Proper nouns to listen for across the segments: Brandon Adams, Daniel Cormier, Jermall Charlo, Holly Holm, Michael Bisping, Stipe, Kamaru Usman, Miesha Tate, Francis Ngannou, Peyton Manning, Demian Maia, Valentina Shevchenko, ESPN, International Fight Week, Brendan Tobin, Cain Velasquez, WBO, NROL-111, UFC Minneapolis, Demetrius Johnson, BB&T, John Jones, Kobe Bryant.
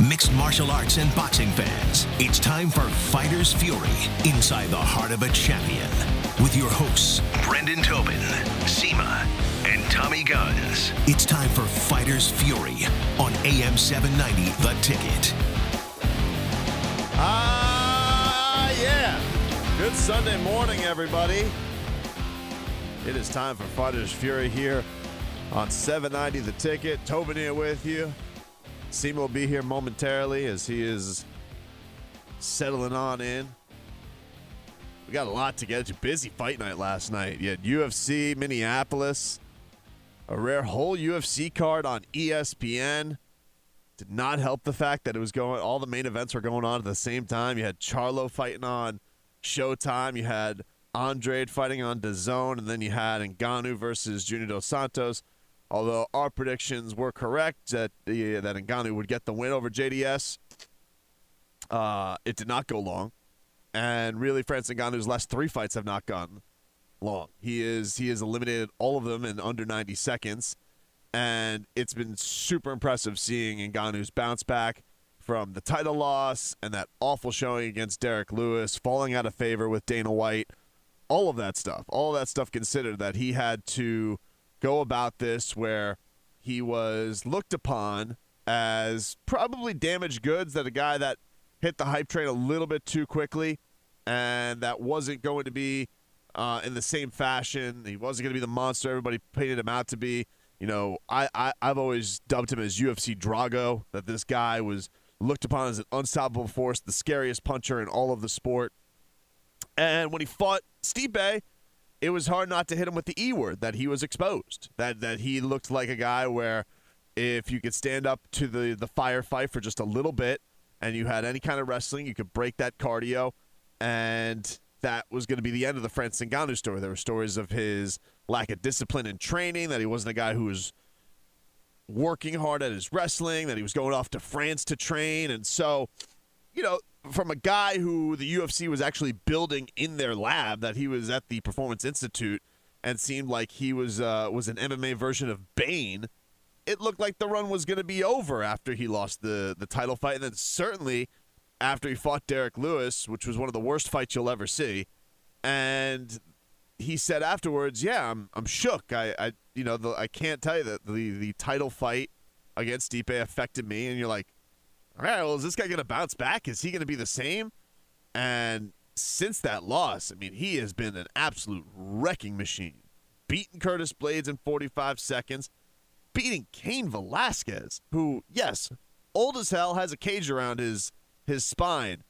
mixed martial arts and boxing fans. It's time for Fighter's Fury, Inside the Heart of a Champion, with your hosts, Brendan Tobin, Seema, and Tommy Guns. It's time for Fighter's Fury on AM 790 The Ticket. Good Sunday morning, everybody. It is time for Fighter's Fury here on 790 The Ticket. Tobin here with you. Seema will be here momentarily as he is settling on in. We got a lot to get to. Busy fight night last night. You had UFC Minneapolis, a rare whole UFC card on ESPN. Did not help the fact that it was going. All the main events were going on at the same time. You had Charlo fighting on Showtime. You had Andre fighting on DAZN, and then you had Ngannou versus Junior Dos Santos. Although our predictions were correct that Ngannou would get the win over JDS, it did not go long. And really, Francis Ngannou's last three fights have not gone long. He has eliminated all of them in under 90 seconds, and it's been super impressive seeing Ngannou's bounce back from the title loss and that awful showing against Derek Lewis, falling out of favor with Dana White, all of that stuff considered, that he had to go about this where he was looked upon as probably damaged goods, that a guy that hit the hype train a little bit too quickly, and that wasn't going to be in the same fashion. He wasn't going to be the monster everybody painted him out to be. You know, I've always dubbed him as UFC Drago, that this guy was looked upon as an unstoppable force, the scariest puncher in all of the sport. And when he fought Stipe, it was hard not to hit him with the E word, that he was exposed, that he looked like a guy where if you could stand up to the firefight for just a little bit and you had any kind of wrestling, you could break that cardio, and that was going to be the end of the Francis Ngannou story. There were stories of his lack of discipline and training, that he wasn't a guy who was working hard at his wrestling, that he was going off to France to train. And so, you know, from a guy who the UFC was actually building in their lab, that he was at the Performance Institute and seemed like he was an MMA version of Bane, it looked like the run was going to be over after he lost the title fight. And then certainly after he fought Derek Lewis, which was one of the worst fights you'll ever see. And he said afterwards, yeah, I'm shook. I can't tell you that the title fight against Stipe affected me. And you're like, all right, well, is this guy going to bounce back? Is he going to be the same? And since that loss, I mean, he has been an absolute wrecking machine. Beating Curtis Blaydes in 45 seconds. Beating Cain Velasquez, who, yes, old as hell, has a cage around his spine.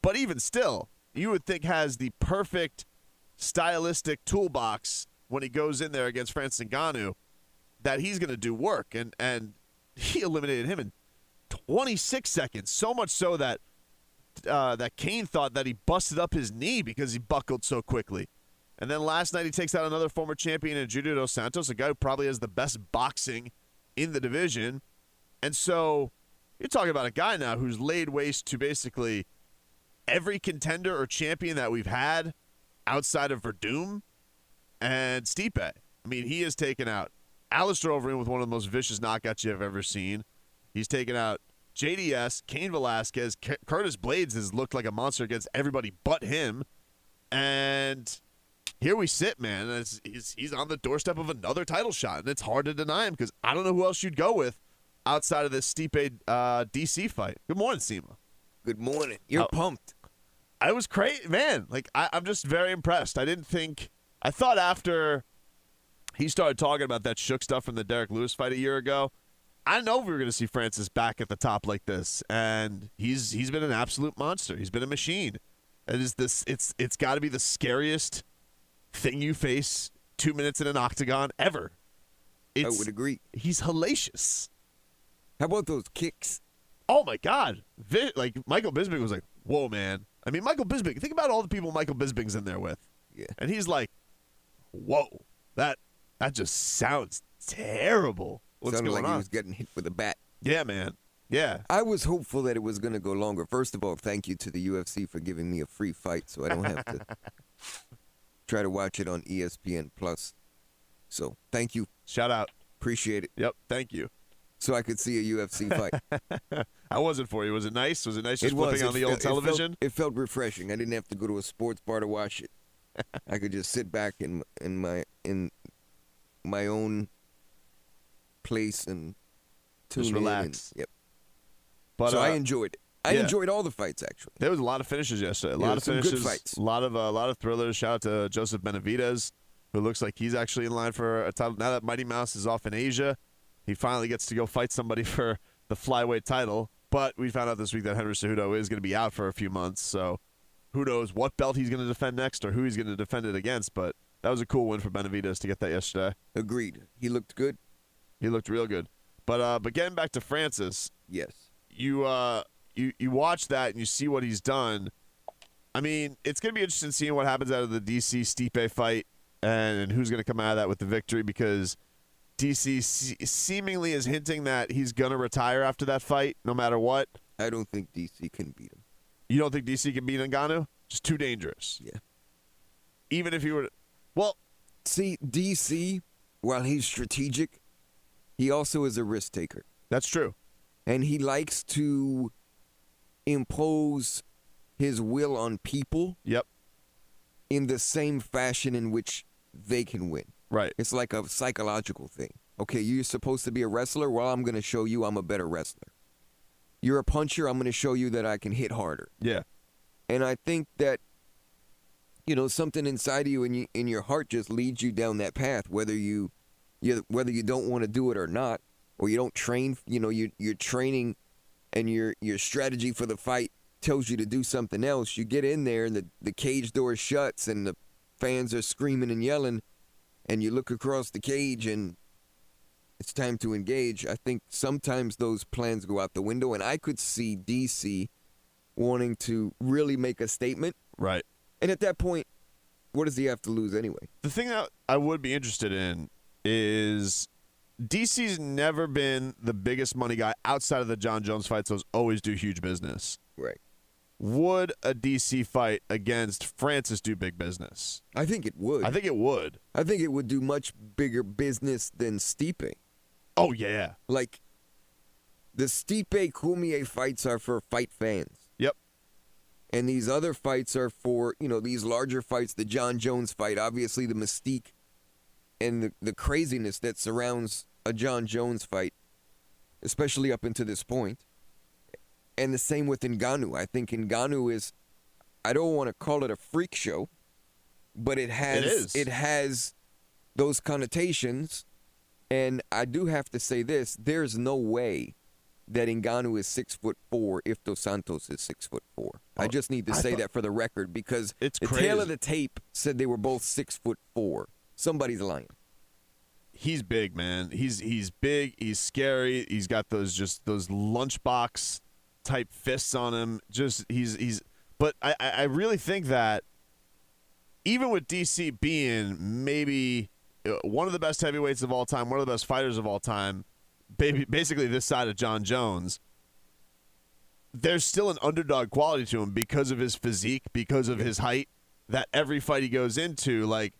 But even still, you would think has the perfect stylistic toolbox when he goes in there against Francis Ngannou, that he's going to do work. And he eliminated him in 26 seconds, so much so that that Cain thought that he busted up his knee because he buckled so quickly. And then last night he takes out another former champion in Junior Dos Santos, a guy who probably has the best boxing in the division. And so you're talking about a guy now who's laid waste to basically every contender or champion that we've had outside of Verdum and Stipe. I mean, he has taken out Alistair Overeem with one of the most vicious knockouts you have ever seen. He's taken out JDS, Cain Velasquez. Curtis Blaydes has looked like a monster against everybody but him. And here we sit, man. He's on the doorstep of another title shot, and it's hard to deny him because I don't know who else you'd go with outside of this Stipe DC fight. Good morning, Seema. Good morning. You're pumped. I was crazy, man. Like, I'm just very impressed. I thought after he started talking about that shook stuff from the Derek Lewis fight a year ago, I know we were going to see Francis back at the top like this, and he's been an absolute monster. He's been a machine. It's got to be the scariest thing you face 2 minutes in an octagon ever. I would agree. He's hellacious. How about those kicks? Oh my God! Like Michael Bisping was like, "Whoa, man!" I mean, Michael Bisping. Think about all the people Michael Bisping's in there with, yeah. And he's like, "Whoa, that just sounds terrible." What's sounded going like on? He was getting hit with a bat. Yeah, man. Yeah. I was hopeful that it was going to go longer. First of all, thank you to the UFC for giving me a free fight so I don't have to try to watch it on ESPN+. So thank you. Shout out. Appreciate it. Yep, thank you. so I could see a UFC fight. How was it for you? Was it nice? Was it nice just flipping on the old television? It felt refreshing. I didn't have to go to a sports bar to watch it. I could just sit back in my own place and tune just relax. In. Yep. But, so I enjoyed it. I enjoyed all the fights, actually. There was a lot of finishes yesterday. A lot of finishes, good fights. A lot of thrillers. Shout out to Joseph Benavidez, who looks like he's actually in line for a title. Now that Mighty Mouse is off in Asia, he finally gets to go fight somebody for the flyweight title. But we found out this week that Henry Cejudo is going to be out for a few months, so who knows what belt he's going to defend next or who he's going to defend it against. But that was a cool win for Benavidez to get that yesterday. Agreed. He looked good. He looked real good. But getting back to Francis. Yes. You watch that and you see what he's done. I mean, it's going to be interesting seeing what happens out of the DC Stipe fight and who's going to come out of that with the victory, because DC seemingly is hinting that he's going to retire after that fight no matter what. I don't think DC can beat him. You don't think DC can beat Ngannou? Just too dangerous. Yeah. Even if he were to, well, see, DC, while he's strategic, he also is a risk taker. That's true. And he likes to impose his will on people. Yep. In the same fashion in which they can win. Right. It's like a psychological thing. Okay, you're supposed to be a wrestler. Well, I'm going to show you I'm a better wrestler. You're a puncher. I'm going to show you that I can hit harder. Yeah. And I think that, you know, something inside of you and in your heart just leads you down that path, whether you don't want to do it or not, or you don't train. You know, you're training, and your strategy for the fight tells you to do something else. You get in there, and the cage door shuts, and the fans are screaming and yelling, and you look across the cage, and it's time to engage. I think sometimes those plans go out the window, and I could see DC wanting to really make a statement. Right. And at that point, what does he have to lose anyway? The thing that I would be interested in is DC's never been the biggest money guy outside of the John Jones fights. Those always do huge business. Right. Would a DC fight against Francis do big business? I think it would. I think it would. I think it would do much bigger business than Stipe. Oh, yeah. Like, the Stipe-Cumier fights are for fight fans. Yep. And these other fights are for, you know, these larger fights, the John Jones fight, obviously the mystique and the craziness that surrounds a John Jones fight, especially up until this point. And the same with Ngannou. I think Ngannou is, I don't want to call it a freak show, but it has those connotations. And I do have to say this, there's no way that Ngannou is 6'4" if Dos Santos is 6'4". I just need to say that for the record, because the tail of the tape said they were both 6'4". Somebody's lying. He's big, man. He's big. He's scary. He's got those lunchbox type fists on him. Just he's. But I really think that even with DC being maybe one of the best heavyweights of all time, one of the best fighters of all time, basically this side of John Jones, there's still an underdog quality to him because of his physique, because of his height. That every fight he goes into, like,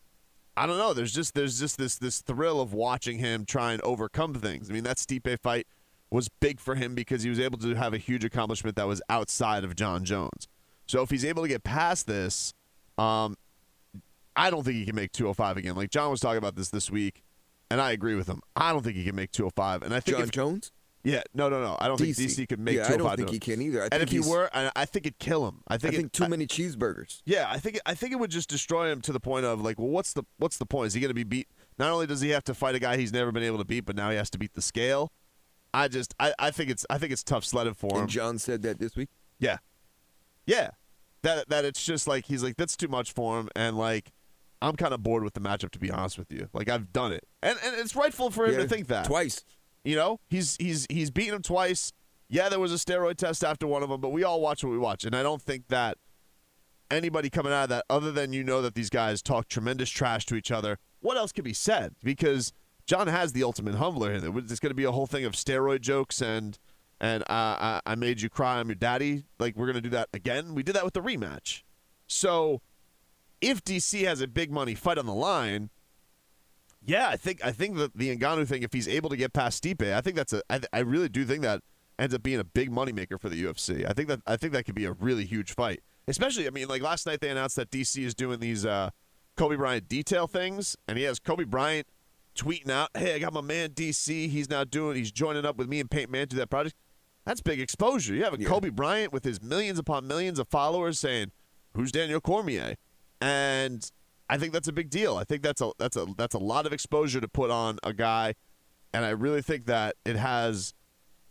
I don't know. There's just this thrill of watching him try and overcome things. I mean, that Stipe fight was big for him because he was able to have a huge accomplishment that was outside of John Jones. So if he's able to get past this, I don't think he can make 205 again. Like, John was talking about this week, and I agree with him. I don't think he can make 205. And I think John Jones? Yeah, no. I don't think DC could make 205. I don't think he can either. And if he were, I think it'd kill him. I think too many cheeseburgers. Yeah, I think it would just destroy him to the point of, like, well, what's the point? Is he going to be beat? Not only does he have to fight a guy he's never been able to beat, but now he has to beat the scale. I think it's tough sledding for him. And John said that this week. Yeah, that it's just like, he's like, that's too much for him, and like, I'm kind of bored with the matchup, to be honest with you. Like, I've done it, and it's rightful for him to think that twice. You know, he's beaten him twice. Yeah, there was a steroid test after one of them, but we all watch what we watch. And I don't think that anybody coming out of that, other than, you know, that these guys talk tremendous trash to each other, what else could be said? Because John has the ultimate humbler here. It's going to be a whole thing of steroid jokes and I made you cry, I'm your daddy. Like, we're going to do that again. We did that with the rematch. So if DC has a big money fight on the line, Yeah, I think that the Ngannou thing, if he's able to get past Stipe, I think that's I really do think that ends up being a big moneymaker for the UFC. I think that could be a really huge fight. Especially, I mean, like last night they announced that DC is doing these Kobe Bryant detail things, and he has Kobe Bryant tweeting out, "Hey, I got my man DC. He's joining up with me and Peyton Manning to that project." That's big exposure. You have a Kobe Bryant with his millions upon millions of followers saying, "Who's Daniel Cormier?" And I think that's a big deal. I think that's a lot of exposure to put on a guy, and I really think that it has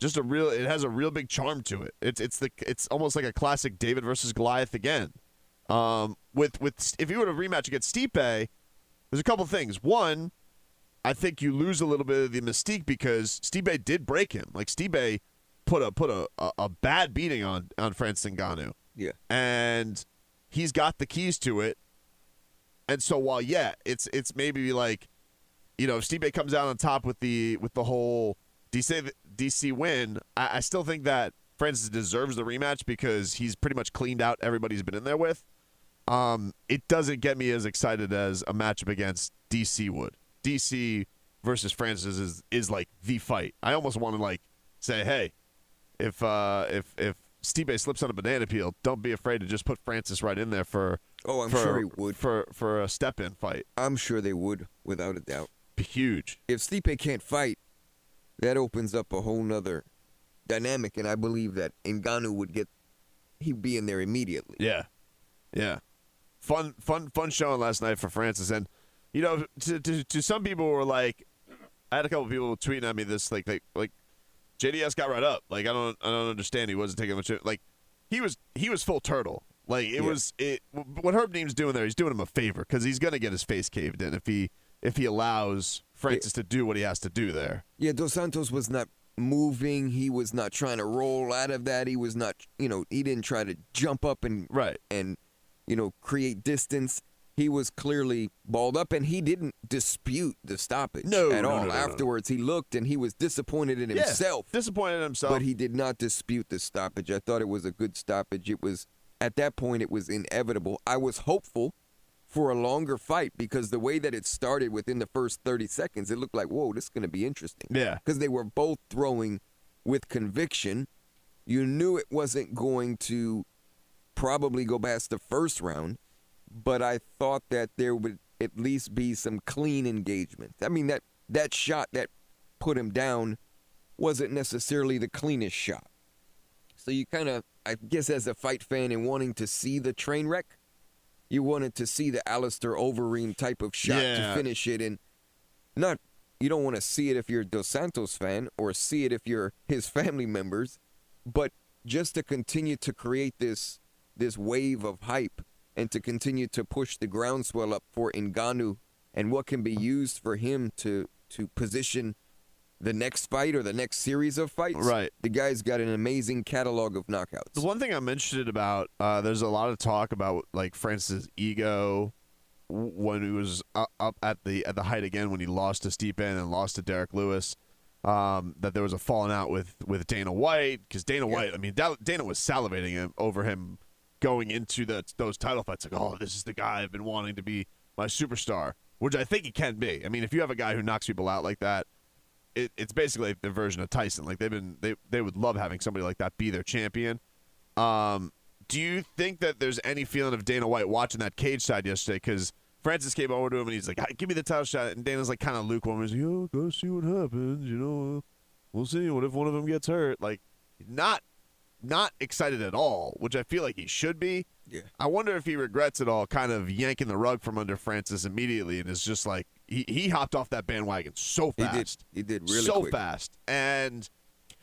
just a real big charm to it. It's almost like a classic David versus Goliath again. With if you were to rematch against Stipe, there's a couple things. One, I think you lose a little bit of the mystique because Stipe did break him. Like Stipe put a bad beating on Francis Ngannou. Yeah. And he's got the keys to it. And so while it's maybe like, you know, if Stipe comes out on top with the whole DC win, I still think that Francis deserves the rematch because he's pretty much cleaned out everybody he's been in there with. It doesn't get me as excited as a matchup against DC would. DC versus Francis is like the fight. I almost want to like say, hey, if Stipe slips on a banana peel, don't be afraid to just put Francis right in there sure he would for a step-in fight. I'm sure they would, without a doubt. Be huge. If Stipe can't fight, that opens up a whole nother dynamic, and I believe that Ngannou he'd be in there immediately. Yeah, yeah. Fun showing last night for Francis, and you know, to some people were like, I had a couple people tweeting at me this like JDS got right up. Like I don't understand. He wasn't taking much. Like he was full turtle. Like what Herb Dean's doing there, he's doing him a favor because he's gonna get his face caved in if he allows Francis to do what he has to do there. Yeah, Dos Santos was not moving. He was not trying to roll out of that. He was not, you know, he didn't try to jump up and you know, create distance. He was clearly balled up, and he didn't dispute the stoppage at all. No, afterwards, he looked, and he was disappointed in himself. Disappointed in himself. But he did not dispute the stoppage. I thought it was a good stoppage. It was, at that point, it was inevitable. I was hopeful for a longer fight because the way that it started within the first 30 seconds, it looked like, whoa, this is going to be interesting. Yeah. Because they were both throwing with conviction. You knew it wasn't going to probably go past the first round. But I thought that there would at least be some clean engagement. I mean, that shot that put him down wasn't necessarily the cleanest shot. So you kind of, I guess as a fight fan and wanting to see the train wreck, you wanted to see the Alistair Overeem type of shot to finish it. And you don't want to see it if you're a Dos Santos fan or see it if you're his family members, but just to continue to create this wave of hype and to continue to push the groundswell up for Ngannou and what can be used for him to position the next fight or the next series of fights. Right. The guy's got an amazing catalog of knockouts. The one thing I'm interested about, there's a lot of talk about like Francis' ego when he was up at the height again when he lost to Stipe and lost to Derek Lewis, that there was a falling out with Dana White because Dana White, I mean, Dana was salivating over him. Going into those title fights, like, oh, this is the guy I've been wanting to be my superstar, which I think he can be. I mean, if you have a guy who knocks people out like that, it's basically their version of Tyson. Like they would love having somebody like that be their champion. Do you think that there's any feeling of Dana White watching that cage side yesterday? Because Francis came over to him and he's like, "Give me the title shot," and Dana's like kind of lukewarm. He's like, "Oh, go see what happens. You know, we'll see. What if one of them gets hurt?" Like, not excited at all, which I feel like he should be. Yeah. I wonder if he regrets it all, kind of yanking the rug from under Francis immediately, and it's just like he hopped off that bandwagon so fast. He did really so quick. Fast. And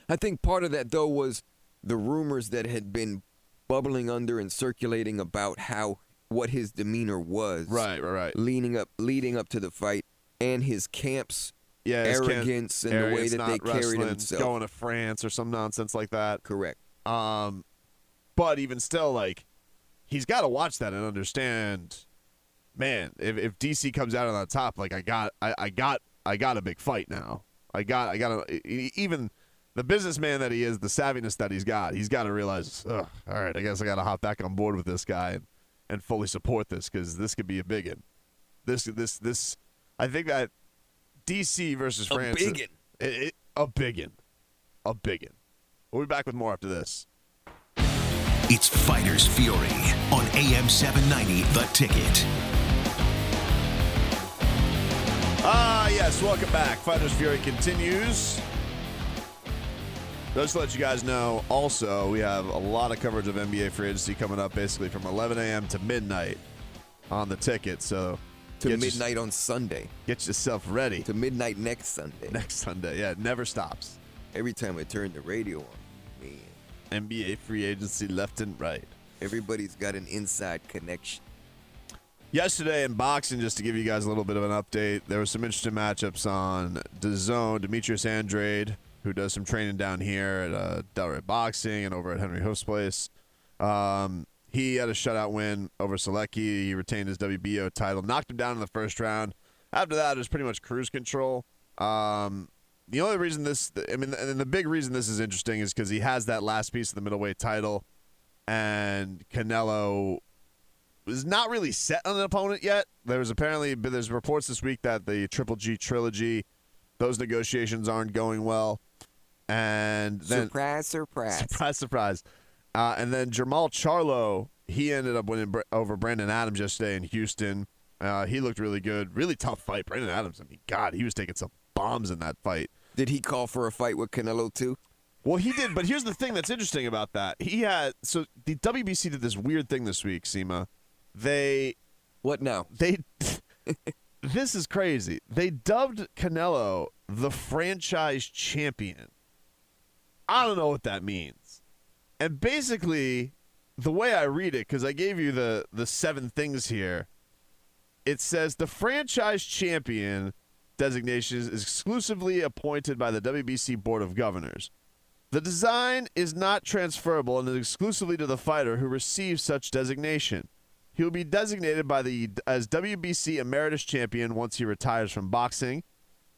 I think part of that, though, was the rumors that had been bubbling under and circulating about what his demeanor was. Right. Leading up to the fight and his camp's arrogance and the way that they carried himself. Going to France or some nonsense like that. Correct. But even still, like, he's got to watch that and understand, man, if DC comes out on the top, like I got a big fight now. Even the businessman that he is, the savviness that he's got to realize, all right, I guess I got to hop back on board with this guy and fully support this. Cause this could be a big one. I think that DC versus Francis. A biggin. A biggin. We'll be back with more after this. It's Fighter's Fury on AM 790 The Ticket. Yes, welcome back. Fighter's Fury continues. Just to let you guys know, also, we have a lot of coverage of NBA free agency coming up basically from 11 a.m. to midnight on The Ticket. So to midnight on Sunday. Get yourself ready. To midnight next Sunday. Next Sunday, yeah. It never stops. Every time I turn the radio on, man. NBA free agency left and right. Everybody's got an inside connection. Yesterday in boxing, just to give you guys a little bit of an update, there were some interesting matchups on DAZN. Demetrius Andrade, who does some training down here at Delray Boxing and over at Henry Hoof's place. He had a shutout win over Selecki. He retained his WBO title, knocked him down in the first round. After that, it was pretty much cruise control. The only reason this, and the big reason this is interesting is because he has that last piece of the middleweight title, and Canelo was not really set on an opponent yet. There's reports this week that the Triple G trilogy, those negotiations aren't going well. And then, surprise. And then Jermall Charlo, he ended up winning over Brandon Adams yesterday in Houston. He looked really good. Really tough fight. Brandon Adams, I mean, God, he was taking some bombs in that fight. Did he call for a fight with Canelo too? Well, he did, but here's the thing that's interesting about that. So the WBC did this weird thing this week, Seema. This is crazy. They dubbed Canelo the franchise champion. I don't know what that means. And basically, the way I read it, because I gave you the seven things here, it says the franchise champion designation is exclusively appointed by the WBC Board of Governors. The design is not transferable and is exclusively to the fighter who receives such designation. He will be designated as WBC Emeritus Champion once he retires from boxing.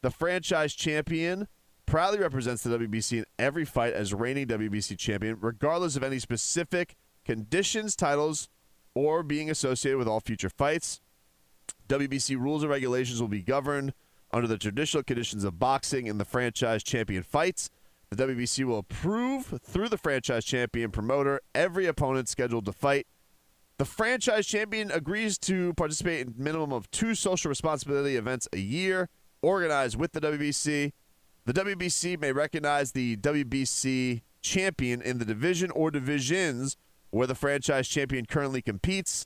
The franchise champion proudly represents the WBC in every fight as reigning WBC champion, regardless of any specific conditions, titles, or being associated with all future fights. WBC rules and regulations will be governed under the traditional conditions of boxing and the franchise champion fights. The WBC will approve, through the franchise champion promoter, every opponent scheduled to fight. The franchise champion agrees to participate in a minimum of 2 social responsibility events a year, organized with the WBC. The WBC may recognize the WBC champion in the division or divisions where the franchise champion currently competes.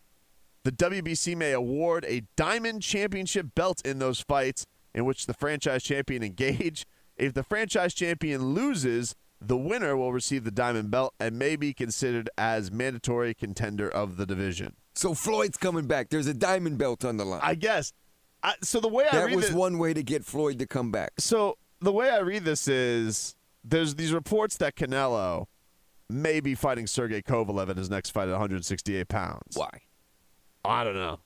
The WBC may award a diamond championship belt in those fights in which the franchise champion engage. If the franchise champion loses, the winner will receive the diamond belt and may be considered as mandatory contender of the division. So Floyd's coming back. There's a diamond belt on the line. I guess. So the way I read this, that was one way to get Floyd to come back. So the way I read this is there's these reports that Canelo may be fighting Sergey Kovalev in his next fight at 168 pounds. Why? I don't know.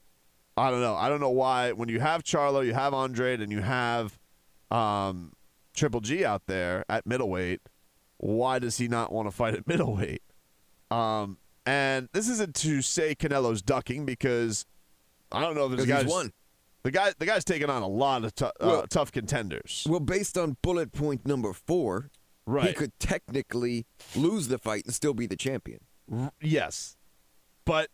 I don't know why. When you have Charlo, you have Andrade, and you have Triple G out there at middleweight, why does he not want to fight at middleweight? And this isn't to say Canelo's ducking, because I don't know if this guy's won. The guy's taking on a lot of tough contenders. Well, based on bullet point number 4, right, he could technically lose the fight and still be the champion. Yes. But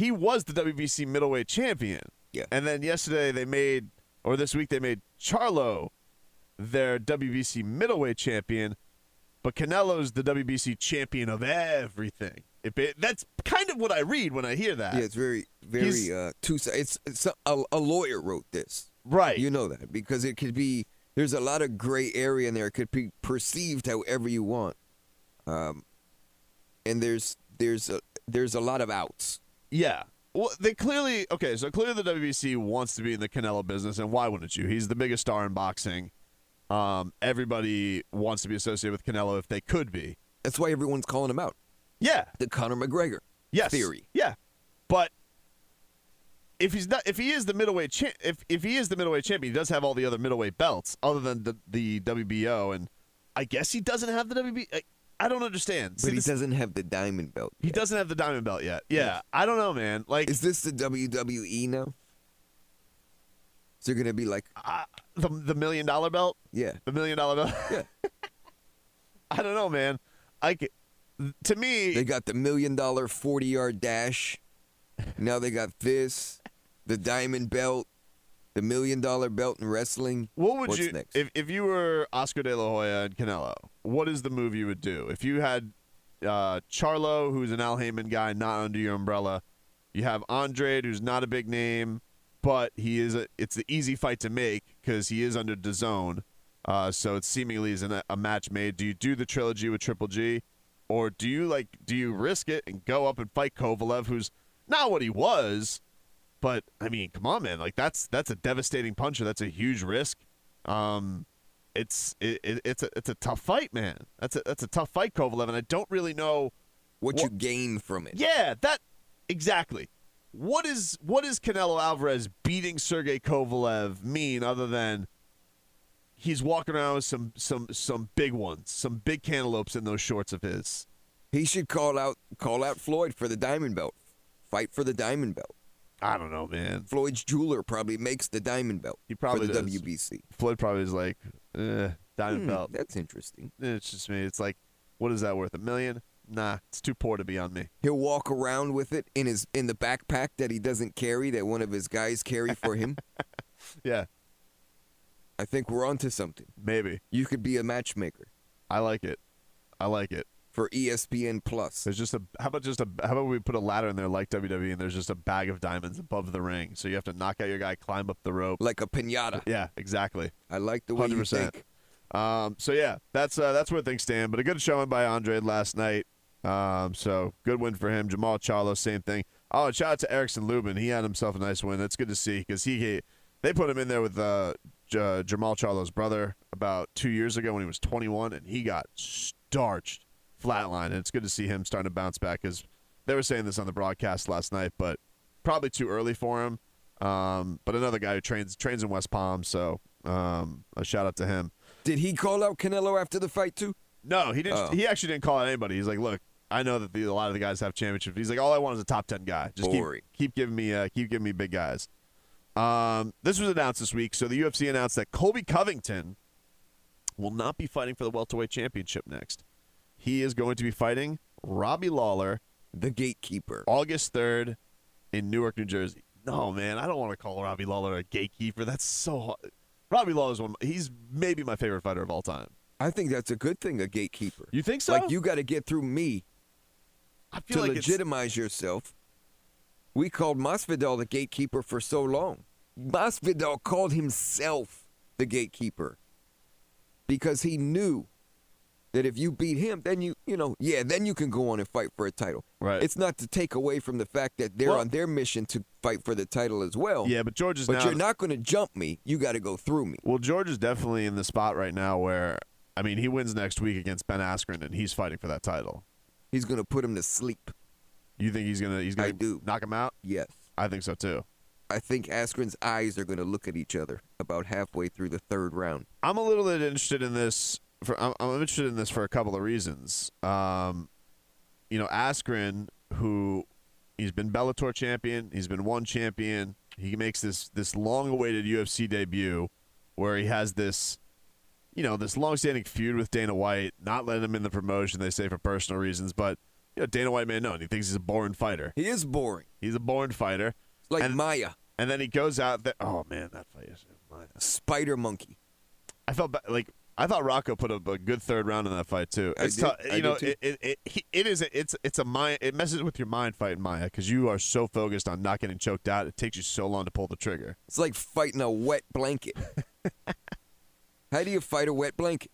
he was the WBC middleweight champion. Yeah. And then this week they made Charlo their WBC middleweight champion, but Canelo's the WBC champion of everything. That's kind of what I read when I hear that. Yeah, it's very, very two-sided. It's a lawyer wrote this. Right. You know that, because it could be, there's a lot of gray area in there. It could be perceived however you want. And there's a lot of outs. Yeah. Well, clearly the WBC wants to be in the Canelo business, and why wouldn't you? He's the biggest star in boxing. Everybody wants to be associated with Canelo if they could be. That's why everyone's calling him out. Yeah. The Conor McGregor theory. Yeah. But if he is the middleweight champion, he does have all the other middleweight belts other than the WBO, and I guess he doesn't have the WBO. I don't understand. But he doesn't have the diamond belt. He doesn't have the diamond belt yet. Yeah, I don't know, man. Like, is this the WWE now? They're going to be like... the $1 million belt? Yeah. The $1 million belt? Yeah. I don't know, man. To me... They got the $1 million 40-yard dash. Now they got this, the diamond belt, the $1 million belt in wrestling. What's you... Next? If you were Oscar De La Hoya and Canelo, what is the move you would do? If you had Charlo, who's an Al Heyman guy, not under your umbrella. You have Andre, who's not a big name, but he is. It's the easy fight to make because he is under DAZN, so it seemingly is a match made. Do you do the trilogy with Triple G, or do you risk it and go up and fight Kovalev, who's not what he was, but I mean, come on, man, like that's a devastating puncher. That's a huge risk. It's a tough fight, man. That's a tough fight, Kovalev, and I don't really know what you gain from it. Yeah, that exactly. What is Canelo Alvarez beating Sergey Kovalev mean other than he's walking around with some big ones, some big cantaloupes in those shorts of his? He should call out Floyd for the diamond belt. Fight for the diamond belt. I don't know, man. Floyd's jeweler probably makes the diamond belt. He probably does. WBC. Floyd probably is like, diamond belt. That's interesting. It's just me. It's like, what is that worth? $1 million? Nah, it's too poor to be on me. He'll walk around with it in the backpack that he doesn't carry, that one of his guys carry for him. Yeah. I think we're onto something. Maybe. You could be a matchmaker. I like it. For ESPN Plus. There's just a how about we put a ladder in there like WWE, and there's just a bag of diamonds above the ring. So you have to knock out your guy, climb up the rope. Like a piñata. Yeah, exactly. I like the way 100%. You think. So yeah, that's where things stand. But a good showing by Andre last night. So good win for him. Jamal Charlo, same thing. Oh, shout out to Erickson Lubin. He had himself a nice win. That's good to see because they put him in there with Jamal Charlo's brother about 2 years ago when he was 21, and he got starched. Flatline, and it's good to see him starting to bounce back because they were saying this on the broadcast last night, but probably too early for him. But another guy who trains in West Palm, so a shout out to him. Did he call out Canelo after the fight too? No, he didn't. Oh. He actually didn't call out anybody. He's like, look, I know that a lot of the guys have championships. He's like, all I want is a top 10 guy. Just keep giving me big guys. This was announced this week. So the UFC announced that Colby Covington will not be fighting for the welterweight championship next. He is going to be fighting Robbie Lawler, the gatekeeper, August 3rd in Newark, New Jersey. No, man, I don't want to call Robbie Lawler a gatekeeper. That's so hard. Robbie Lawler's he's maybe my favorite fighter of all time. I think that's a good thing, a gatekeeper. You think so? Like, you got to get through me to legitimize yourself. We called Masvidal the gatekeeper for so long. Masvidal called himself the gatekeeper because he knew that if you beat him, then then you can go on and fight for a title. Right. It's not to take away from the fact that they're on their mission to fight for the title as well. Yeah, but George is. But you're not going to jump me. You got to go through me. Well, George is definitely in the spot right now where, I mean, he wins next week against Ben Askren, and he's fighting for that title. He's going to put him to sleep. You think he's going to knock him out? Yes. I think so too. I think Askren's eyes are going to look at each other about halfway through the third round. I'm a little bit interested in this. I'm interested in this for a couple of reasons. Askren, who he's been Bellator champion, he's been ONE champion. He makes this long-awaited UFC debut, where he has this long-standing feud with Dana White, not letting him in the promotion. They say for personal reasons, but Dana White made known he thinks he's a boring fighter. He is boring. He's a boring fighter. It's like Maia. And then he goes out there. Oh man, that fight is Maia. Spider monkey. I felt like. I thought Rocco put up a good third round in that fight too. It's tough, it's a Maia. It messes with your mind fighting Maia because you are so focused on not getting choked out. It takes you so long to pull the trigger. It's like fighting a wet blanket. How do you fight a wet blanket?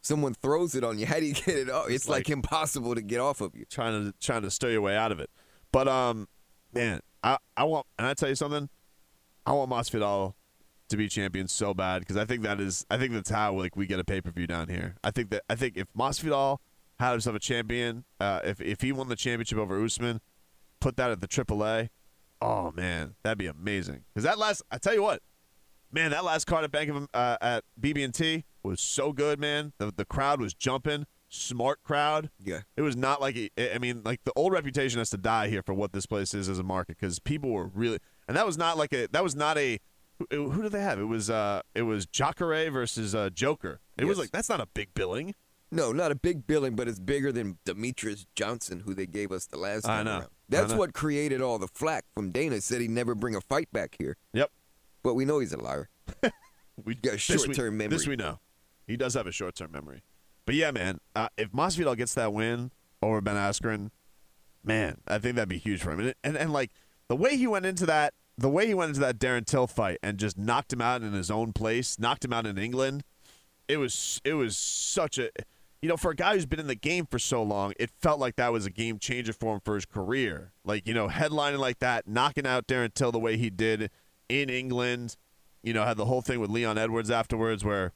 Someone throws it on you. How do you get it off? It's like impossible to get off of you. Trying to stir your way out of it. But man, I tell you something. I want Masvidal to be champion so bad because I think that's how we get a pay-per-view down here. I think if Masvidal had himself a champion, if he won the championship over Usman, put that at the AAA. Oh man, that'd be amazing. Because that last card at at BB&T was so good, man. The crowd was jumping, smart crowd. Yeah, it was not the old reputation has to die here for what this place is as a market because people were really, and that was not a Who did they have? It was Jacare versus Joker. It was like, that's not a big billing. No, not a big billing, but it's bigger than Demetrius Johnson, who they gave us the last time around. That's what created all the flack from Dana. Said he'd never bring a fight back here. Yep. But we know he's a liar. We got a short-term memory. This we know. He does have a short-term memory. But, yeah, man, if Masvidal gets that win over Ben Askren, man, I think that'd be huge for him. And like, the way he went into that, Darren Till fight and just knocked him out in his own place, knocked him out in England, it was such a, you know, for a guy who's been in the game for so long, it felt like that was a game changer for him for his career. Like, you know, headlining like that, knocking out Darren Till the way he did in England, you know, had the whole thing with Leon Edwards afterwards where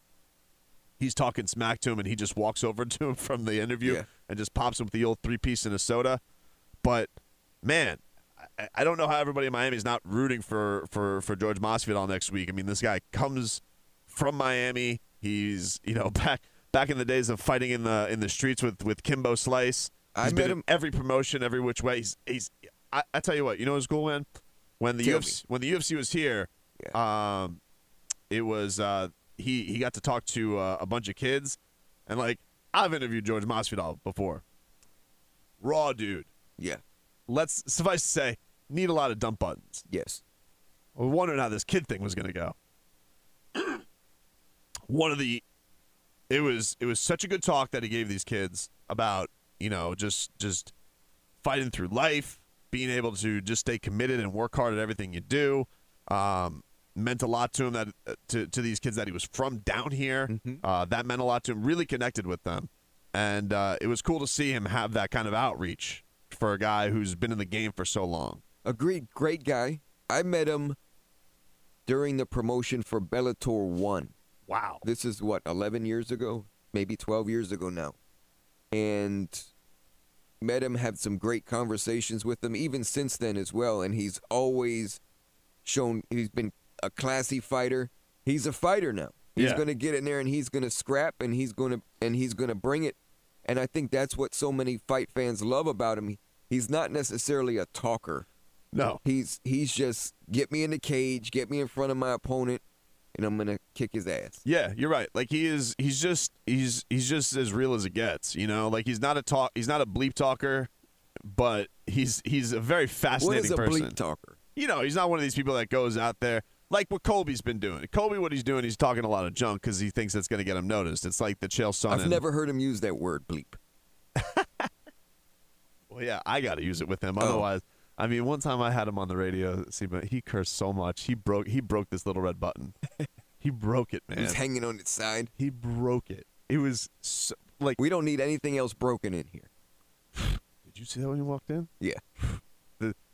he's talking smack to him and he just walks over to him from the interview and just pops him with the old three-piece and a soda. But, man, I don't know how everybody in Miami is not rooting for Jorge Masvidal next week. I mean, this guy comes from Miami. He's, you know, back in the days of fighting in the streets with Kimbo Slice. He's been in every promotion, every which way. I tell you what, you know what's cool, man? When the UFC was here, it was he got to talk to a bunch of kids, and like I've interviewed Jorge Masvidal before. Raw dude. Yeah. Suffice to say, need a lot of dump buttons. Yes. I was wondering how this kid thing was going to go. It was such a good talk that he gave these kids about, you know, just fighting through life, being able to just stay committed and work hard at everything you do. Meant a lot to him that to these kids that he was from down here. Mm-hmm. That meant a lot to him. Really connected with them, and it was cool to see him have that kind of outreach for a guy who's been in the game for so long. Agreed. Great guy. I met him during the promotion for Bellator 1. Wow. This is, what, 11 years ago? Maybe 12 years ago now. And met him, had some great conversations with him, even since then as well. And he's always shown he's been a classy fighter. He's a fighter now. He's going to get in there, and he's going to scrap, and he's going to bring it. And I think that's what so many fight fans love about him. He's not necessarily a talker. No. He's just, get me in the cage, get me in front of my opponent, and I'm going to kick his ass. Yeah, you're right. Like he's just as real as it gets, you know? Like he's not a bleep talker, but he's a very fascinating person. What is a bleep talker? You know, he's not one of these people that goes out there like what Colby's been doing. Colby, what he's doing, he's talking a lot of junk because he thinks that's going to get him noticed. It's like the Chael Sonnen. I've never heard him use that word, bleep. Well, yeah, I got to use it with him. Otherwise, I mean, one time I had him on the radio, Seema, he cursed so much. He broke this little red button. He broke it, man. It was hanging on its side. He broke it. It was so, like, we don't need anything else broken in here. Did you see that when you walked in? Yeah.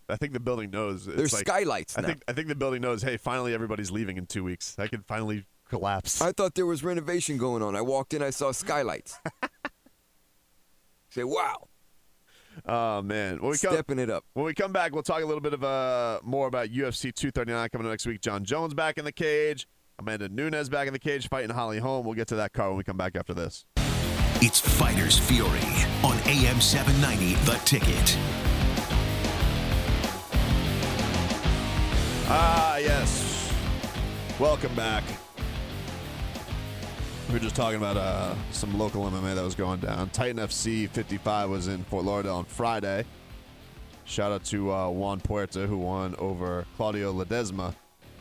I think the building knows. There's like, skylights now. I think the building knows, hey, finally everybody's leaving in 2 weeks. I can finally collapse. I thought there was renovation going on. I walked in, I saw skylights. Say, wow. Oh, man. When we come back, we'll talk a little bit of more about UFC 239 coming up next week. John Jones back in the cage. Amanda Nunes back in the cage fighting Holly Holm. We'll get to that card when we come back after this. It's Fighter's Fury on AM 790, The Ticket. Ah, yes. Welcome back. We were just talking about some local MMA that was going down. Titan FC 55 was in Fort Lauderdale on Friday. Shout out to Juan Puerta, who won over Claudio Ledesma.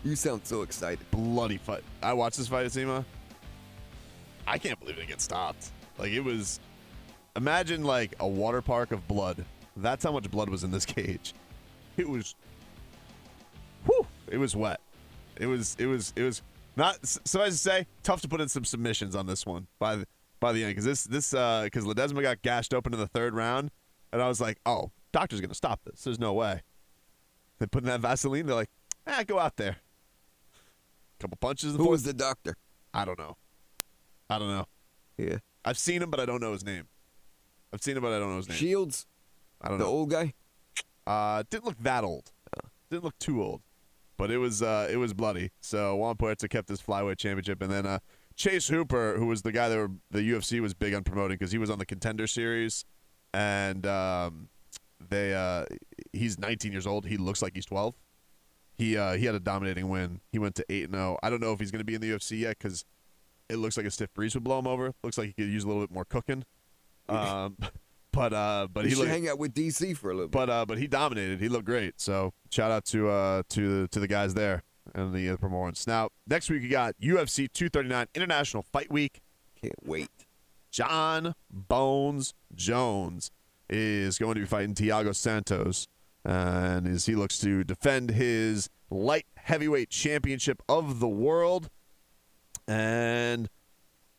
You sound so excited. Bloody fight. I watched this fight, Seema. I can't believe it gets stopped. Like, it was, imagine like a water park of blood. That's how much blood was in this cage. It was, whew, it was wet. It was not, suffice to say, tough to put in some submissions on this one by the end, because because Ledesma got gashed open in the third round, and I was like, oh, doctor's gonna stop this. There's no way. They put in that Vaseline. They're like, go out there. Couple punches. Who was the doctor? I don't know. Yeah, I've seen him, but I don't know his name. Shields. I don't know. The old guy. Didn't look that old. Didn't look too old, but it was bloody. So Juan Puerta kept his flyweight championship, and then Chase Hooper, who was the guy that the UFC was big on promoting because he was on the Contender Series, and he's 19 years old. He looks like he's 12. He had a dominating win. He went to 8-0. I don't know if he's going to be in the UFC yet because it looks like a stiff breeze would blow him over. Looks like he could use a little bit more cooking. But he should hang out with DC for a little bit. But he dominated. He looked great. So shout out to the guys there and the promoters. Now next week we got UFC 239 International Fight Week. Can't wait. John Bones Jones is going to be fighting Thiago Santos, and as he looks to defend his light heavyweight championship of the world. And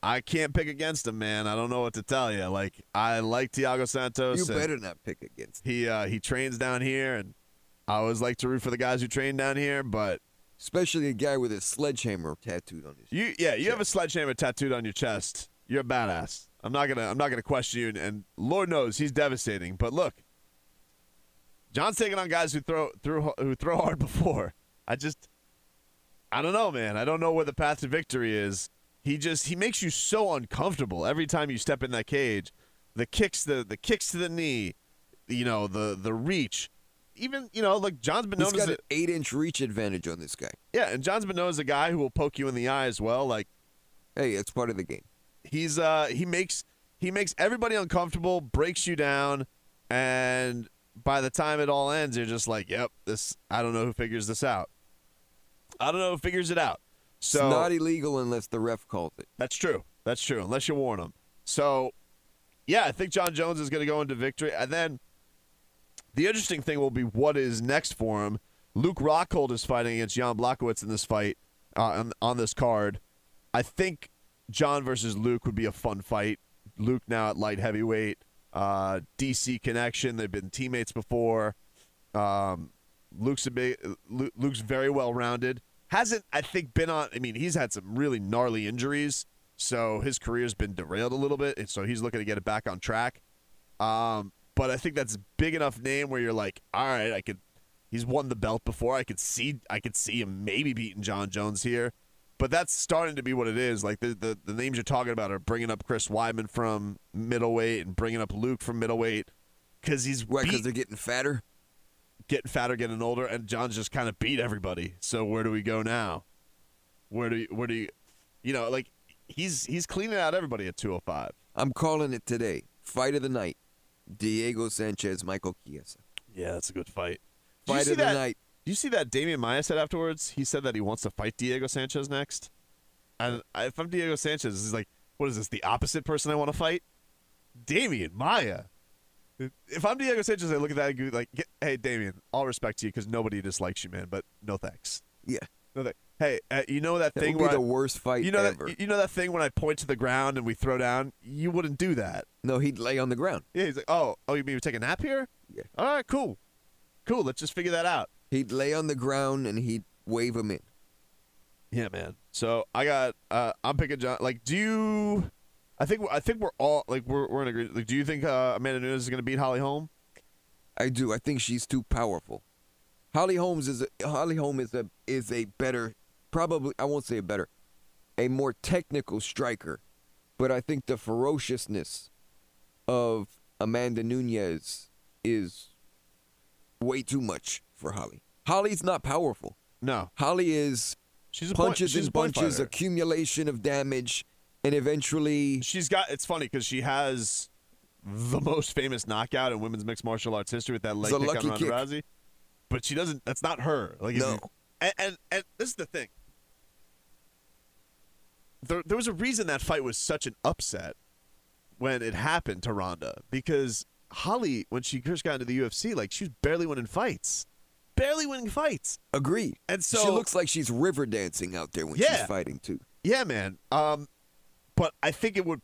I can't pick against him, man. I don't know what to tell you. Like, I like Thiago Santos. You better not pick against him. He trains down here, and I always like to root for the guys who train down here, but especially a guy with a sledgehammer tattooed on his chest. Yeah, you have a sledgehammer tattooed on your chest. You're a badass. I'm not gonna question you, and Lord knows he's devastating. But look, John's taking on guys who throw hard before. I don't know, man. I don't know where the path to victory is. He makes you so uncomfortable every time you step in that cage. The kicks, the kicks to the knee, the reach. Even, like John's been known as an 8-inch reach advantage on this guy. Yeah, and John's been known as a guy who will poke you in the eye as well. Like, hey, it's part of the game. He's he makes everybody uncomfortable, breaks you down, and by the time it all ends, you're just like, yep, I don't know who figures this out. I don't know who figures it out. So it's not illegal unless the ref calls it. That's true. Unless you warn him. So, yeah, I think John Jones is going to go into victory. And then the interesting thing will be what is next for him. Luke Rockhold is fighting against Jan Blachowicz in this fight on this card. I think John versus Luke would be a fun fight. Luke now at light heavyweight. DC connection. They've been teammates before. Luke's very well-rounded. Hasn't, I think, been on – I mean, he's had some really gnarly injuries, so his career's been derailed a little bit, and so he's looking to get it back on track. But I think that's a big enough name where you're like, all right, he's won the belt before. I could see him maybe beating John Jones here. But that's starting to be what it is. Like, the names you're talking about are bringing up Chris Weidman from middleweight and bringing up Luke from middleweight because he's because they're getting fatter? Getting fatter, getting older, and John's just kind of beat everybody. So where do we go now? Where do you, like he's cleaning out everybody at 205. I'm calling it today. Fight of the night. Diego Sanchez, Michael Chiesa. Yeah, that's a good fight. Fight of the night. Do you see that Demian Maia said afterwards? He said that he wants to fight Diego Sanchez next. And if I'm Diego Sanchez, it's like, what is this, the opposite person I want to fight? Demian Maia. If I'm Diego Sanchez, I look at that and go like, hey, Damian, all respect to you because nobody dislikes you, man, but no thanks. Yeah. No thanks. Hey, you know that thing where – that would be the worst fight ever. You know that thing when I point to the ground and we throw down? You wouldn't do that. No, he'd lay on the ground. Yeah, he's like, oh, you mean we take a nap here? Yeah. All right, cool. Cool, let's just figure that out. He'd lay on the ground and he'd wave him in. Yeah, man. So I'm picking John – like, do you – I think we're all like we're in agreement. Like, do you think Amanda Nunes is going to beat Holly Holm? I do. I think she's too powerful. Holly Holm is a better, probably I won't say a better, a more technical striker, but I think the ferociousness of Amanda Nunes is way too much for Holly. Holly's not powerful. No. Holly is punches and bunches, accumulation of damage. And eventually, it's funny because she has the most famous knockout in women's mixed martial arts history with that leg kick on Ronda Rousey. But she doesn't. That's not her. Like, no. And this is the thing. There was a reason that fight was such an upset when it happened to Ronda, because Holly, when she first got into the UFC, like, she was barely winning fights. Barely winning fights. Agreed. And so she looks like she's river dancing out there when she's fighting too. Yeah, man. But I think it would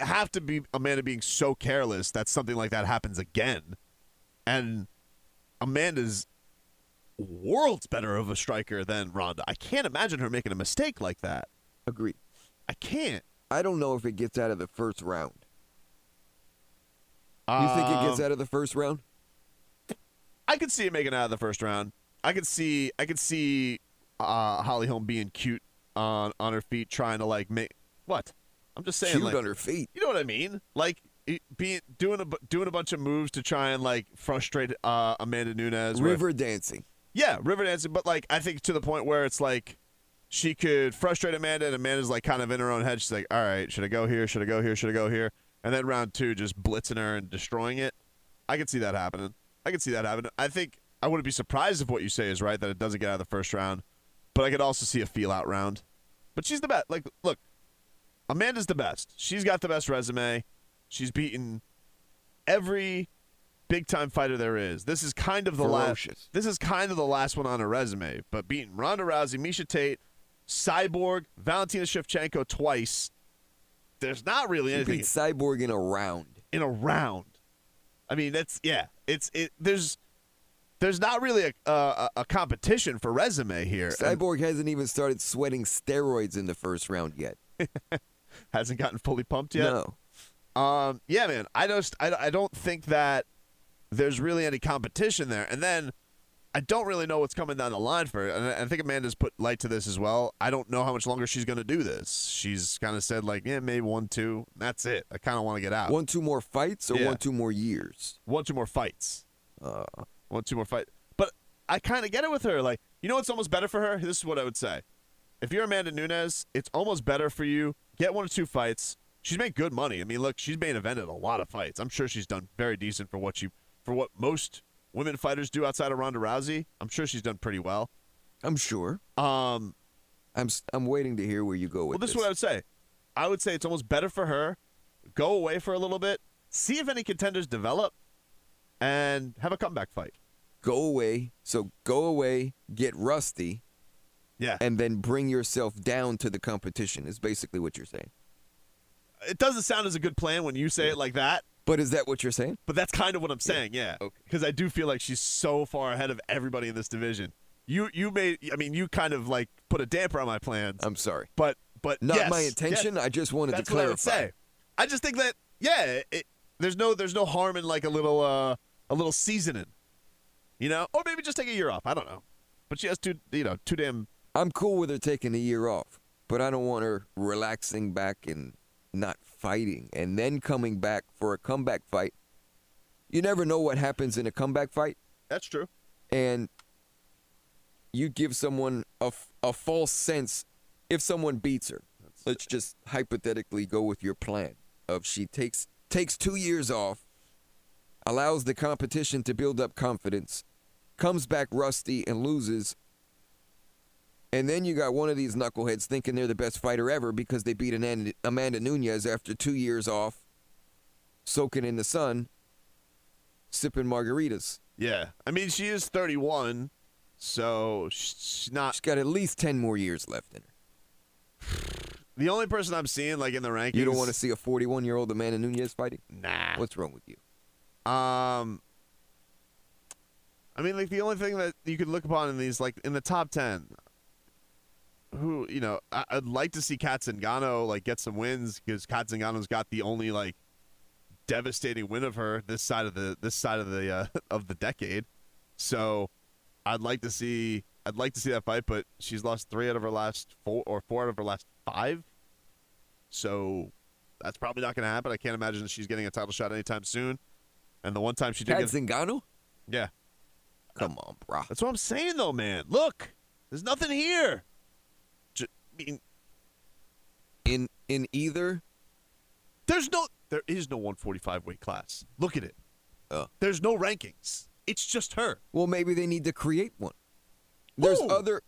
have to be Amanda being so careless that something like that happens again. And Amanda's worlds better of a striker than Ronda. I can't imagine her making a mistake like that. Agreed. I can't. I don't know if it gets out of the first round. You think it gets out of the first round? I could see it making it out of the first round. I could see Holly Holm being cute on her feet, trying to like make. What? I'm just saying, like, on her feet. You know what I mean? Like, doing a bunch of moves to try and like frustrate Amanda Nunes. River dancing. Yeah, river dancing, but like I think to the point where it's like she could frustrate Amanda, and Amanda's like kind of in her own head. She's like, all right, should I go here? Should I go here? Should I go here? And then round two, just blitzing her and destroying it. I could see that happening. I think I wouldn't be surprised if what you say is right, that it doesn't get out of the first round. But I could also see a feel-out round. But she's the best. Like, look, Amanda's the best. She's got the best resume. She's beaten every big-time fighter there is. This is kind of the last. This is kind of the last one on her resume. But beating Ronda Rousey, Miesha Tate, Cyborg, Valentina Shevchenko twice. There's not really anything. Beat Cyborg in a round. I mean, that's There's not really a competition for resume here. Cyborg hasn't even started sweating steroids in the first round yet. Hasn't gotten fully pumped yet? No. Yeah, man. I don't think that there's really any competition there. And then I don't really know what's coming down the line for it. And I think Amanda's put light to this as well. I don't know how much longer she's going to do this. She's kind of said, like, yeah, maybe 1-2. That's it. I kind of want to get out. 1-2 more fights or 1-2 more years? 1-2 more fights. 1-2 more fight. But I kind of get it with her. Like, you know what's almost better for her? This is what I would say. If you're Amanda Nunes, it's almost better for you. Get 1 or 2 fights. She's made good money. I mean, look, she's main evented a lot of fights. I'm sure she's done very decent for what she, for what most women fighters do outside of Ronda Rousey. I'm sure she's done pretty well. I'm sure. I'm waiting to hear where you go with this. Well, this is what I would say. I would say it's almost better for her. Go away for a little bit. See if any contenders develop and have a comeback fight. Go away. So go away, get rusty, and then bring yourself down to the competition is basically what you're saying. It doesn't sound as a good plan when you say it like that. But is that what you're saying? But that's kind of what I'm saying, yeah. Because I do feel like she's so far ahead of everybody in this division. You kind of like put a damper on my plans. I'm sorry. But not my intention. Yes. I just wanted to clarify. That's what I would say. I just think that, there's no harm in like a little seasoning. You know, or maybe just take a year off. I don't know. But she has too damn. I'm cool with her taking a year off, but I don't want her relaxing back and not fighting and then coming back for a comeback fight. You never know what happens in a comeback fight. That's true. And you give someone a false sense if someone beats her. Let's just hypothetically go with your plan of she takes 2 years off, allows the competition to build up confidence, comes back rusty and loses, and then you got one of these knuckleheads thinking they're the best fighter ever because they beat Amanda Nunes after 2 years off, soaking in the sun, sipping margaritas. Yeah. I mean, she is 31, so she's not... She's got at least 10 more years left in her. The only person I'm seeing, like, in the rankings... You don't want to see a 41-year-old Amanda Nunes fighting? Nah. What's wrong with you? I mean, like, the only thing that you could look upon in these, like, in the top 10, who, you know, I'd like to see Kat Zingano, like, get some wins, because Kat Zingano's got the only, like, devastating win of her this side of the decade. So I'd like to see that fight, but she's lost 4 out of her last 5. So that's probably not going to happen. I can't imagine she's getting a title shot anytime soon. And the one time she did get Zingano? Yeah. Come on, bro. That's what I'm saying, though, man. Look, there's nothing here. I mean, in either, there is no 145 weight class. Look at it. There's no rankings. It's just her. Well, maybe they need to create one. There's other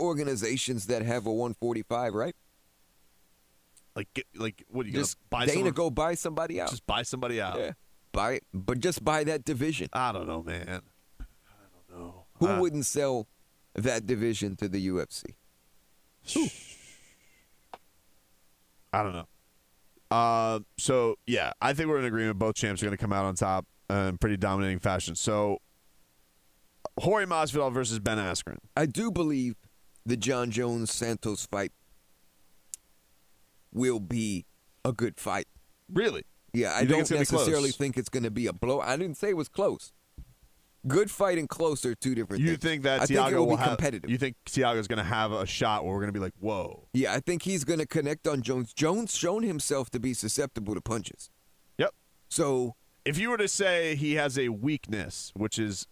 organizations that have a 145, right? Like what are you just gonna buy? Dana, go buy somebody out. Just buy somebody out. Yeah. But just buy that division. I don't know, man. I don't know. Who wouldn't sell that division to the UFC? Who? I don't know. So, I think we're in agreement. Both champs are going to come out on top in pretty dominating fashion. So, Jorge Masvidal versus Ben Askren. I do believe the John Jones-Santos fight will be a good fight. Really? Yeah, I don't necessarily think it's going to be a blow. I didn't say it was close. Good fight and close are two different things. You think that Thiago will be competitive? You think Thiago's going to have a shot where we're going to be like, whoa. Yeah, I think he's going to connect on Jones. Jones shown himself to be susceptible to punches. Yep. So if you were to say he has a weakness, which is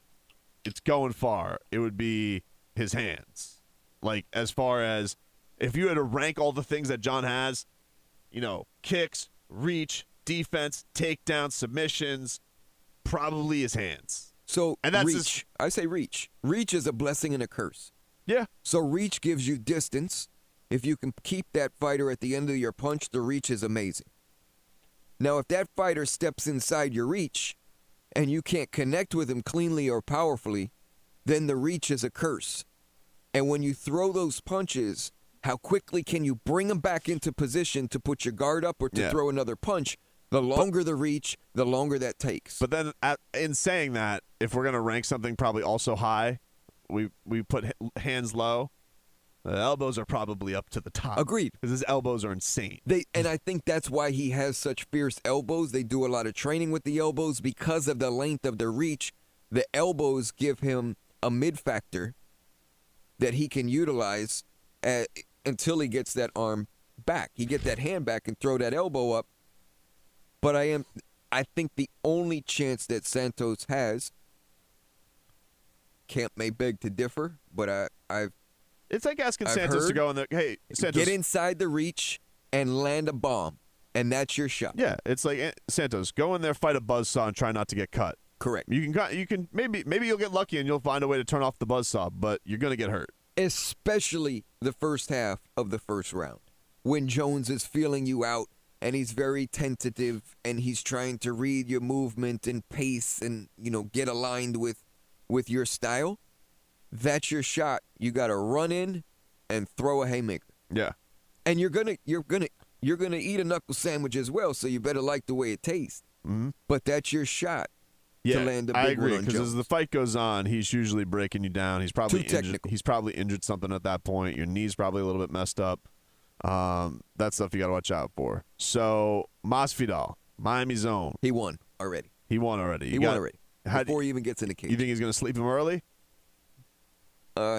it's going far, it would be his hands. Like, as far as if you had to rank all the things that John has, you know, kicks, reach, defense, takedown, submissions, probably his hands. So, and that's reach. I say reach. Reach is a blessing and a curse. Yeah. So reach gives you distance. If you can keep that fighter at the end of your punch, the reach is amazing. Now, if that fighter steps inside your reach and you can't connect with him cleanly or powerfully, then the reach is a curse. And when you throw those punches, how quickly can you bring them back into position to put your guard up or to throw another punch? The longer the reach, the longer that takes. But then in saying that, if we're going to rank something probably also high, we put hands low. The elbows are probably up to the top. Agreed. Because his elbows are insane. And I think that's why he has such fierce elbows. They do a lot of training with the elbows because of the length of the reach. The elbows give him a mid-factor that he can utilize until he gets that arm back. He get that hand back and throw that elbow up. But I think the only chance that Santos has, Camp may beg to differ, but I've it's like asking Santos to go in there. Hey, Santos, get inside the reach and land a bomb, and that's your shot. Yeah, it's like Santos, go in there, fight a buzzsaw, and try not to get cut. Correct. You can maybe you'll get lucky and you'll find a way to turn off the buzzsaw, but you're gonna get hurt. Especially the first half of the first round, when Jones is feeling you out and he's very tentative and he's trying to read your movement and pace and get aligned with your style. That's your shot. You got to run in and throw a haymaker. Yeah. And you're going to eat a knuckle sandwich as well, so you better like the way it tastes. Mm-hmm. But that's your shot to land a big one on Jones. I agree, because as the fight goes on, he's usually breaking you down. He's probably injured. He's probably injured something at that point. Your knee's probably a little bit messed up. That's stuff you got to watch out for. So, Masvidal, Miami's own. He won already. Before he even gets in the cage. You think he's going to sleep him early?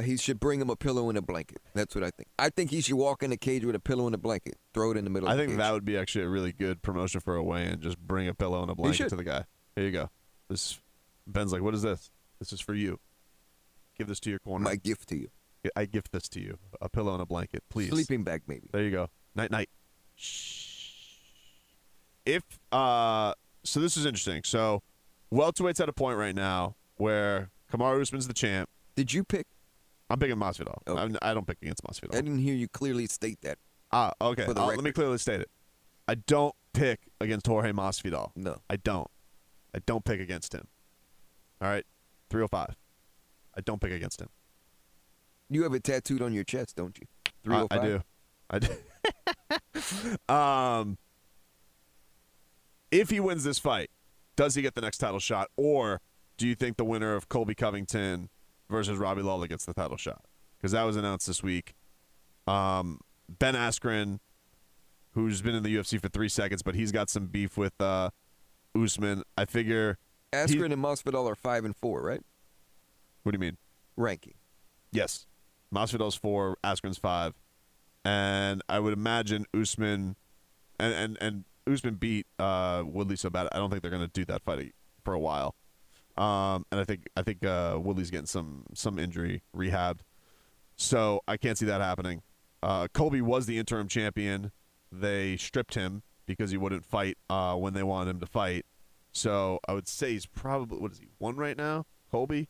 He should bring him a pillow and a blanket. That's what I think. I think he should walk in the cage with a pillow and a blanket. Throw it in the middle of the cage. I think that would be actually a really good promotion for a weigh-in. Just bring a pillow and a blanket to the guy. Here you go. Ben's like, what is this? This is for you. Give this to your corner. My gift to you. I gift this to you. A pillow and a blanket, please. Sleeping bag, maybe. There you go. Night-night. So this is interesting. So welterweight's at a point right now where Kamaru Usman's the champ. Did you pick? I'm picking Masvidal. Okay. I don't pick against Masvidal. I didn't hear you clearly state that. Ah, okay. Let me clearly state it. I don't pick against Jorge Masvidal. No. I don't pick against him. All right? 305. I don't pick against him. You have it tattooed on your chest, don't you? 305? I do. If he wins this fight, does he get the next title shot? Or do you think the winner of Colby Covington versus Robbie Lawler gets the title shot? Because that was announced this week. Ben Askren, who's been in the UFC for 3 seconds, but he's got some beef with Usman. I figure Askren and Masvidal are 5 and 4, right? What do you mean? Ranking. Yes. Masvidal's 4, Askren's 5. And I would imagine Usman and Usman beat Woodley so bad, I don't think they're going to do that fight for a while. And I think Woodley's getting some injury rehabbed, so I can't see that happening. Colby was the interim champion. They stripped him because he wouldn't fight when they wanted him to fight. So I would say he's probably, what is he, 1 right now? Colby?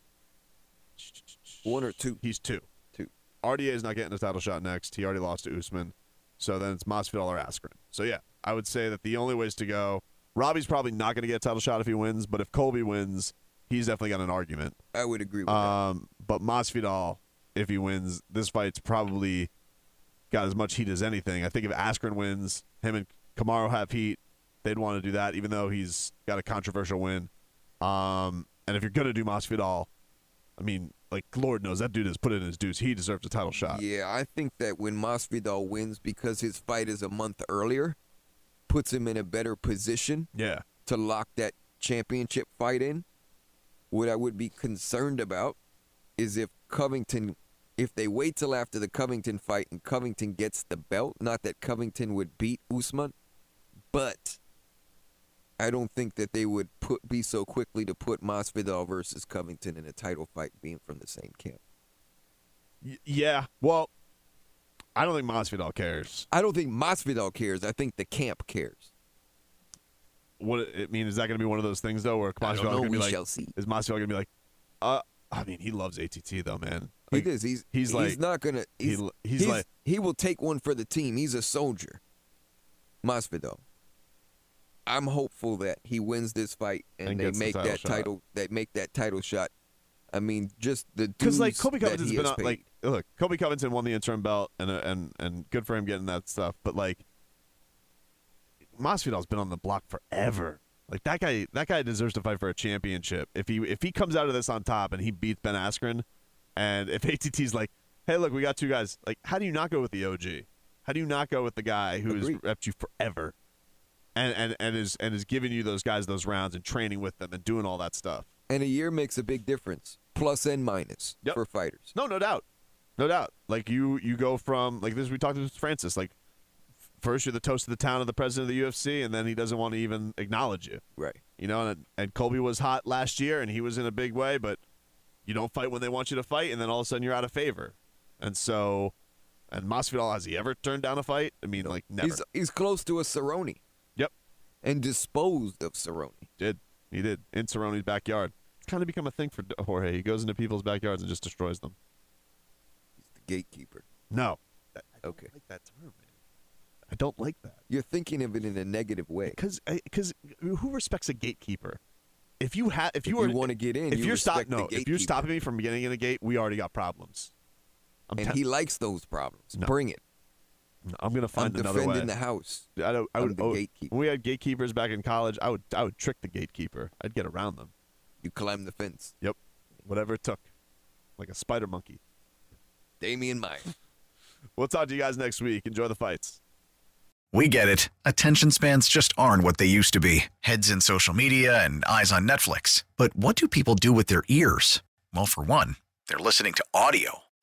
1 or 2? He's 2. 2. RDA is not getting a title shot next. He already lost to Usman. So then it's Masvidal or Askren. So yeah, I would say that the only ways to go. Robbie's probably not going to get a title shot if he wins, but if Colby wins, he's definitely got an argument. I would agree with that. But Masvidal, if he wins, this fight's probably got as much heat as anything. I think if Askren wins, him and Kamaru have heat. They'd want to do that, even though he's got a controversial win. And if you're going to do Masvidal, I mean, like, Lord knows that dude has put in his dues. He deserves a title shot. Yeah, I think that when Masvidal wins, because his fight is a month earlier, puts him in a better position to lock that championship fight in. What I would be concerned about is if Covington, if they wait till after the Covington fight and Covington gets the belt, not that Covington would beat Usman, but I don't think that they would be so quickly to put Masvidal versus Covington in a title fight, being from the same camp. Yeah, well, I don't think Masvidal cares. I don't think Masvidal cares. I think the camp cares. What I mean is that going to be one of those things though, where Masvidal going to be like, is Masvidal going to be like, I mean, he loves ATT though, man. Like, he does. He's like, he's not gonna. He's like, he will take one for the team. He's a soldier, Masvidal. I'm hopeful that he wins this fight and they make that title shot. I mean, just the because like Colby Covington's been on, like, look, Colby Covington won the interim belt and good for him getting that stuff. But like, Masvidal's been on the block forever. Like that guy deserves to fight for a championship. If he comes out of this on top and he beats Ben Askren, and if ATT's like, hey, look, we got two guys. Like, how do you not go with the OG? How do you not go with the guy who has repped you forever? And is giving you those guys those rounds and training with them and doing all that stuff. And a year makes a big difference, plus and minus, for fighters. No doubt, no doubt. Like you go from like this. We talked to Francis. Like first you're the toast of the town of the president of the UFC, and then he doesn't want to even acknowledge you. Right. You know, and Colby was hot last year, and he was in a big way. But you don't fight when they want you to fight, and then all of a sudden you're out of favor. And so, and Masvidal, has he ever turned down a fight? I mean, like never. He's close to a Cerrone. And disposed of Cerrone. He did. In Cerrone's backyard. It's kind of become a thing for Jorge. He goes into people's backyards and just destroys them. He's the gatekeeper. No. I don't like that term, man. I don't like that. You're thinking of it in a negative way. Because who respects a gatekeeper? If you want to get in, if you're stopping me from getting in a gate, we already got problems. He likes those problems. No. Bring it. I'm gonna find another way. I'm defending the house. When we had gatekeepers back in college, I would trick the gatekeeper. I'd get around them. You climb the fence. Yep. Whatever it took, like a spider monkey. Demian Maia. We'll talk to you guys next week. Enjoy the fights. We get it. Attention spans just aren't what they used to be. Heads in social media and eyes on Netflix. But what do people do with their ears? Well, for one, they're listening to audio.